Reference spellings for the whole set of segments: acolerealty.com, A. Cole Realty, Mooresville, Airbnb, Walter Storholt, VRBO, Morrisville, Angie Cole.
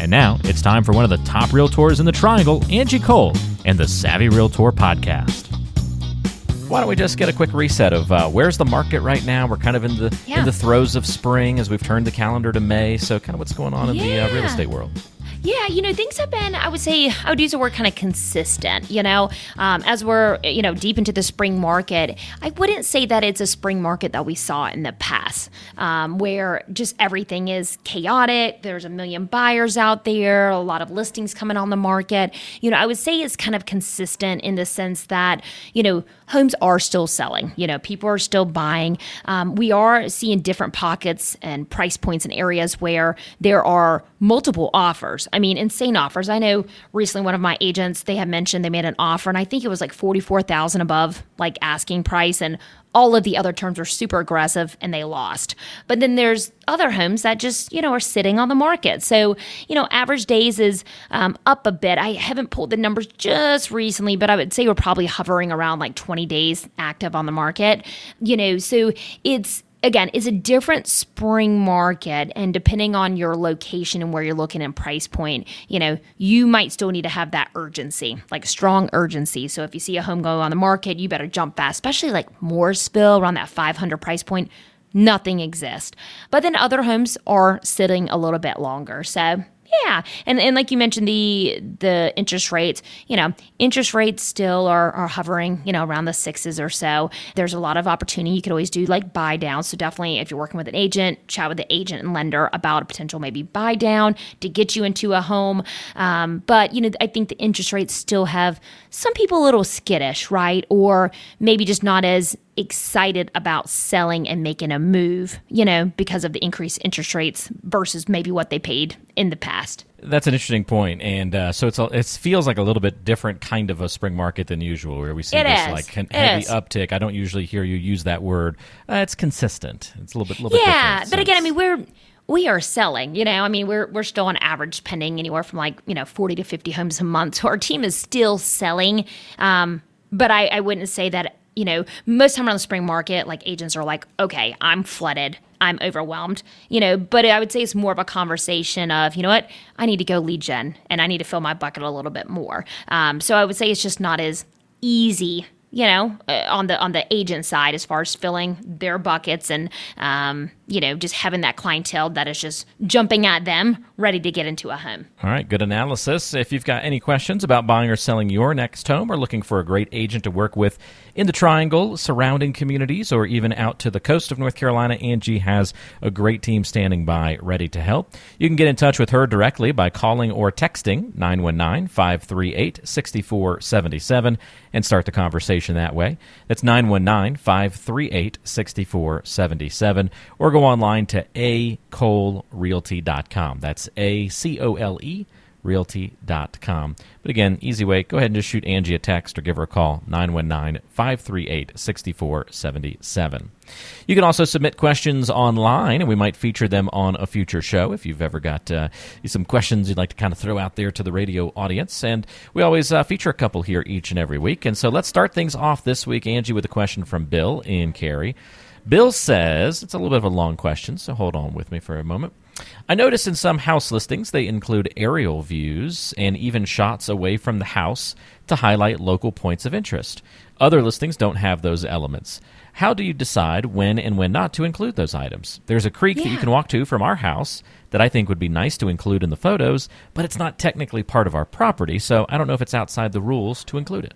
And now it's time for one of the top realtors in the triangle, Angie Cole, and the Savvy Realtor Podcast. Why don't we just get a quick reset of where's the market right now? We're kind of in the throes of spring as we've turned the calendar to May. So kind of what's going on in the real estate world. Yeah, things have been, I would use the word kind of consistent, as we're, deep into the spring market. I wouldn't say that it's a spring market that we saw in the past, where just everything is chaotic. There's a million buyers out there, a lot of listings coming on the market. I would say it's kind of consistent in the sense that, homes are still selling, people are still buying. We are seeing different pockets and price points and areas where there are multiple offers. Insane offers. I know recently one of my agents, they had mentioned they made an offer, and I think it was like $44,000 above like asking price, and all of the other terms were super aggressive and they lost. But then there's other homes that just, are sitting on the market. So, average days is up a bit. I haven't pulled the numbers just recently, but I would say we're probably hovering around like 20 days active on the market, so it's a different spring market, and depending on your location and where you're looking and price point, you might still need to have that urgency, like strong urgency. So if you see a home going on the market, you better jump fast, especially like Mooresville around that 500 price point. Nothing exists. But then other homes are sitting a little bit longer. So yeah. And like you mentioned, the interest rates, interest rates still are hovering, around the 6s or so. There's a lot of opportunity. You could always do like buy down. So definitely if you're working with an agent, chat with the agent and lender about a potential maybe buy down to get you into a home. But, I think the interest rates still have some people a little skittish, right? Or maybe just not as excited about selling and making a move, because of the increased interest rates versus maybe what they paid in the past. That's an interesting point. And so it feels like a little bit different kind of a spring market than usual, where we see heavy uptick. I don't usually hear you use that word. It's consistent. It's a little bit different. Yeah, but again, we are selling, we're still on average pending anywhere from 40 to 50 homes a month. So our team is still selling. But I wouldn't say that, most time around the spring market, like agents are like, okay, I'm flooded, I'm overwhelmed, but I would say it's more of a conversation of, what, I need to go lead gen and I need to fill my bucket a little bit more. So I would say it's just not as easy, on the agent side as far as filling their buckets and, just having that clientele that is just jumping at them, ready to get into a home. All right, good analysis. If you've got any questions about buying or selling your next home or looking for a great agent to work with in the Triangle, surrounding communities, or even out to the coast of North Carolina, Angie has a great team standing by ready to help. You can get in touch with her directly by calling or texting 919-538-6477 and start the conversation that way. That's 919-538-6477, or go online to acolerealty.com. That's A-C-O-L-E, realty.com. But again, easy way, go ahead and just shoot Angie a text or give her a call, 919-538-6477. You can also submit questions online, and we might feature them on a future show if you've ever got some questions you'd like to kind of throw out there to the radio audience. And we always feature a couple here each and every week. And so let's start things off this week, Angie, with a question from Bill in Cary. Bill says, it's a little bit of a long question, so hold on with me for a moment. I notice in some house listings they include aerial views and even shots away from the house to highlight local points of interest. Other listings don't have those elements. How do you decide when and when not to include those items? There's a creek that you can walk to from our house that I think would be nice to include in the photos, but it's not technically part of our property, so I don't know if it's outside the rules to include it.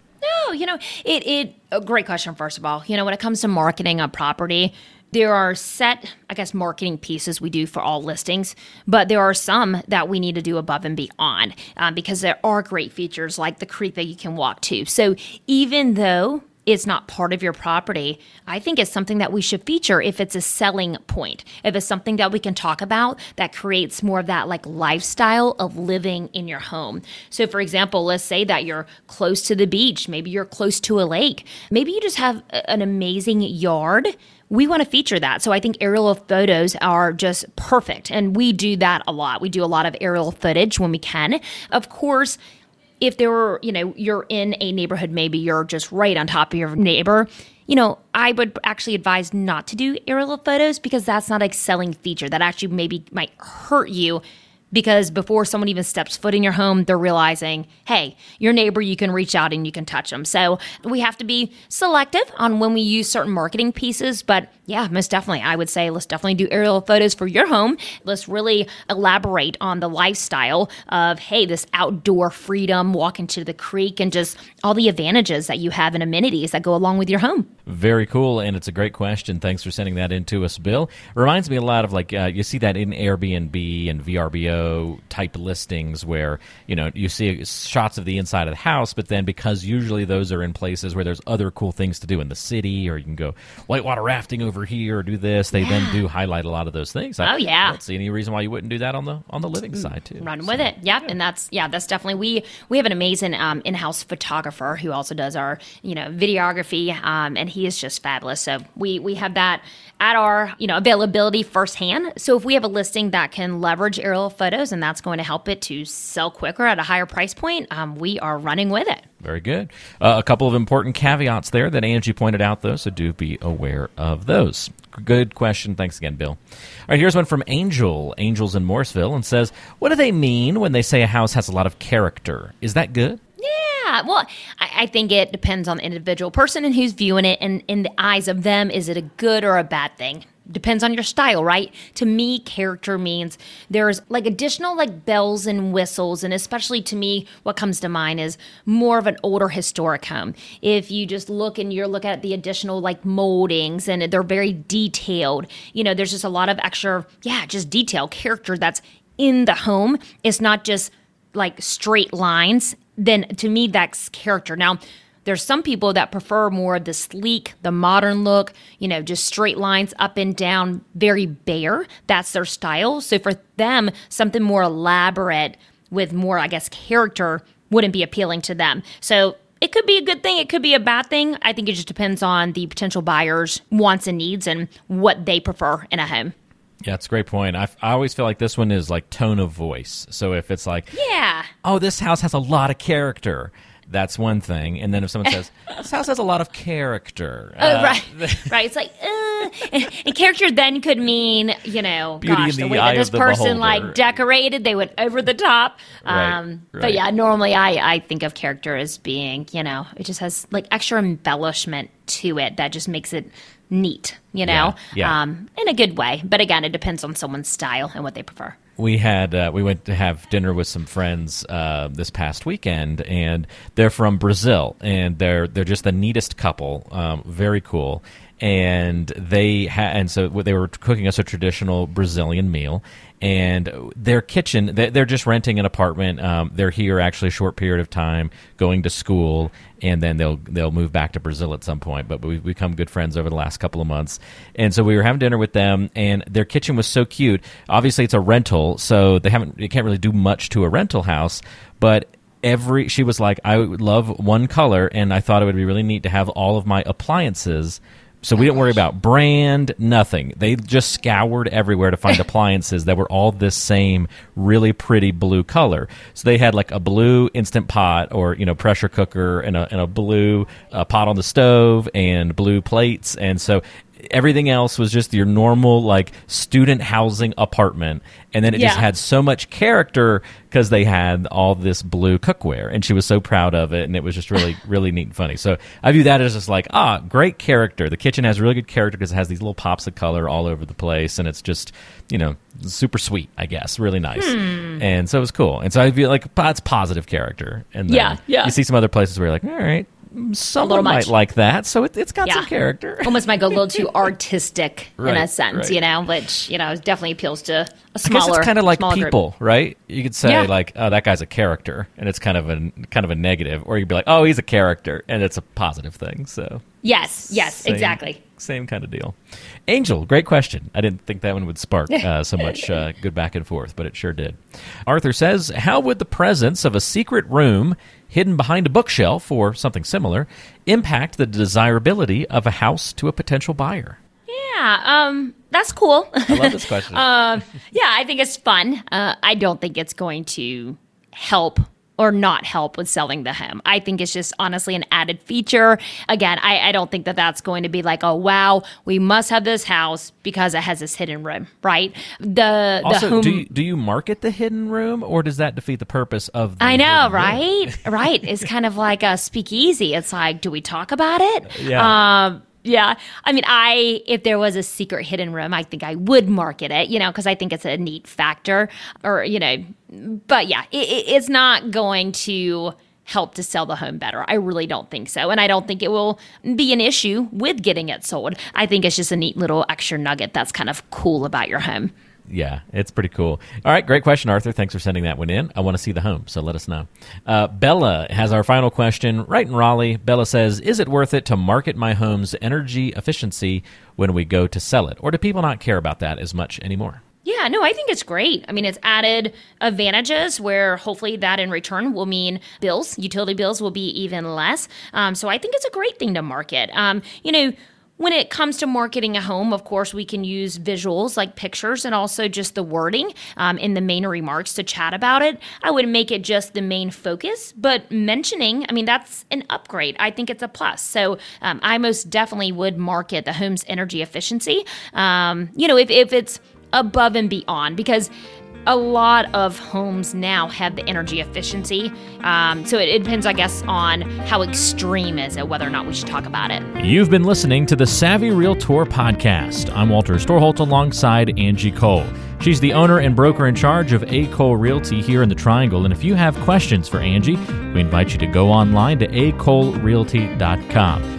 No, a great question, first of all. When it comes to marketing a property, there are set, marketing pieces we do for all listings, but there are some that we need to do above and beyond because there are great features like the creek that you can walk to. So even though is not part of your property, I think is something that we should feature if it's a selling point. If it's something that we can talk about that creates more of that like lifestyle of living in your home. So for example, let's say that you're close to the beach, maybe you're close to a lake, maybe you just have an amazing yard. We want to feature that. So I think aerial photos are just perfect. And we do that a lot. We do a lot of aerial footage when we can. Of course, if there were, you're in a neighborhood, maybe you're just right on top of your neighbor, I would actually advise not to do aerial photos because that's not a selling feature. That actually maybe might hurt you because before someone even steps foot in your home, they're realizing, hey, your neighbor, you can reach out and you can touch them. So we have to be selective on when we use certain marketing pieces. But yeah, most definitely, I would say let's definitely do aerial photos for your home. Let's really elaborate on the lifestyle of, hey, this outdoor freedom, walking to the creek, and just all the advantages that you have and amenities that go along with your home. Very cool, and it's a great question. Thanks for sending that in to us, Bill. Reminds me a lot of you see that in Airbnb and VRBO type listings where, you see shots of the inside of the house, but then because usually those are in places where there's other cool things to do in the city, or you can go whitewater rafting over here or do this, they then do highlight a lot of those things. I don't see any reason why you wouldn't do that on the living side too. Run with it. Yep. Yeah. And that's definitely, we have an amazing in-house photographer who also does our, videography, and he is just fabulous. So we have that at our, availability firsthand. So if we have a listing that can leverage aerial photos and that's going to help it to sell quicker at a higher price point, we are running with it. Very good. A couple of important caveats there that Angie pointed out, though, so do be aware of those. Good question. Thanks again, Bill. All right, here's one from Angel. Angel's in Morrisville and says, what do they mean when they say a house has a lot of character? Is that good? Yeah, well, I think it depends on the individual person and who's viewing it. And in the eyes of them, is it a good or a bad thing? Depends on your style, right? To me, character means there's additional bells and whistles. And especially to me, what comes to mind is more of an older historic home. If you just look and you're looking at the additional moldings and they're very detailed, there's just a lot of extra, just detail, character that's in the home. It's not just straight lines. Then to me, that's character. Now, there's some people that prefer more of the sleek, the modern look, just straight lines up and down, very bare. That's their style. So for them, something more elaborate with more, character wouldn't be appealing to them. So it could be a good thing. It could be a bad thing. I think it just depends on the potential buyer's wants and needs and what they prefer in a home. Yeah, it's a great point. I always feel like this one is tone of voice. So if it's oh, this house has a lot of character. That's one thing. And then if someone says, this house has a lot of character. Right. Right. It's and character then could mean, the way that this person decorated, they went over the top. Right. But yeah, normally I think of character as being, it just has extra embellishment to it that just makes it neat, in a good way. But again, it depends on someone's style and what they prefer. We went to have dinner with some friends this past weekend, and they're from Brazil, and they're just the neatest couple, very cool. And so they were cooking us a traditional Brazilian meal. And their kitchen, they're just renting an apartment. They're here actually a short period of time, going to school, and then they'll move back to Brazil at some point. But we've become good friends over the last couple of months. And so we were having dinner with them, and their kitchen was so cute. Obviously, it's a rental, so they can't really do much to a rental house, but she was like, I would love one color, and I thought it would be really neat to have all of my appliances. So we didn't worry about brand, nothing. They just scoured everywhere to find appliances that were all this same really pretty blue color. So they had a blue Instant Pot or pressure cooker and a blue pot on the stove and blue plates. And so everything else was just your normal student housing apartment. And then it just had so much character because they had all this blue cookware. And she was so proud of it. And it was just really, really neat and funny. So I view that as just great character. The kitchen has really good character because it has these little pops of color all over the place. And it's just, super sweet, I guess. Really nice. And so it was cool. And so I feel that's positive character. And then you see some other places where you're all right, someone might like that. So it's got some character. Almost might go a little too artistic in a sense, you know, which, you know, definitely appeals to a smaller, I guess it's kind of like people, group. Right? You could say like, oh, that guy's a character, and it's kind of a negative, or you'd be like, oh, he's a character, and it's a positive thing. So yes, exactly. Same kind of deal. Angel, great question. I didn't think that one would spark so much good back and forth, but it sure did. Arthur says, how would the presence of a secret room hidden behind a bookshelf or something similar impact the desirability of a house to a potential buyer? Yeah, that's cool. I love this question. I think it's fun. I don't think it's going to help or not help with selling the home. I think it's just honestly an added feature. Again, I don't think that that's going to be like, oh, wow, we must have this house because it has this hidden room, right? Do you market the hidden room, or does that defeat the purpose of the room? Right. It's kind of like a speakeasy. It's like, do we talk about it? Yeah. Yeah. I mean, if there was a secret hidden room, I think I would market it, you know, because I think it's a neat factor, or, you know, but yeah, it's not going to help to sell the home better. I really don't think so. And I don't think it will be an issue with getting it sold. I think it's just a neat little extra nugget that's kind of cool about your home. Yeah, it's pretty cool. All right, great question, Arthur. Thanks for sending that one in. I want to see the home, so let us know. Bella has our final question right in Raleigh. Bella says, is it worth it to market my home's energy efficiency when we go to sell it? Or do people not care about that as much anymore? Yeah, no, I think it's great. I mean, it's added advantages where hopefully that in return will mean bills, utility bills will be even less. So I think it's a great thing to market. When it comes to marketing a home, of course, we can use visuals like pictures and also just the wording in the main remarks to chat about it. I would make it just the main focus, but mentioning, I mean, that's an upgrade. I think it's a plus. So I most definitely would market the home's energy efficiency, if it's above and beyond, because a lot of homes now have the energy efficiency. So it depends, I guess, on how extreme is it, whether or not we should talk about it. You've been listening to the Savvy Realtor Podcast. I'm Walter Storholt alongside Angie Cole. She's the owner and broker in charge of A. Cole Realty here in the Triangle. And if you have questions for Angie, we invite you to go online to acolerealty.com.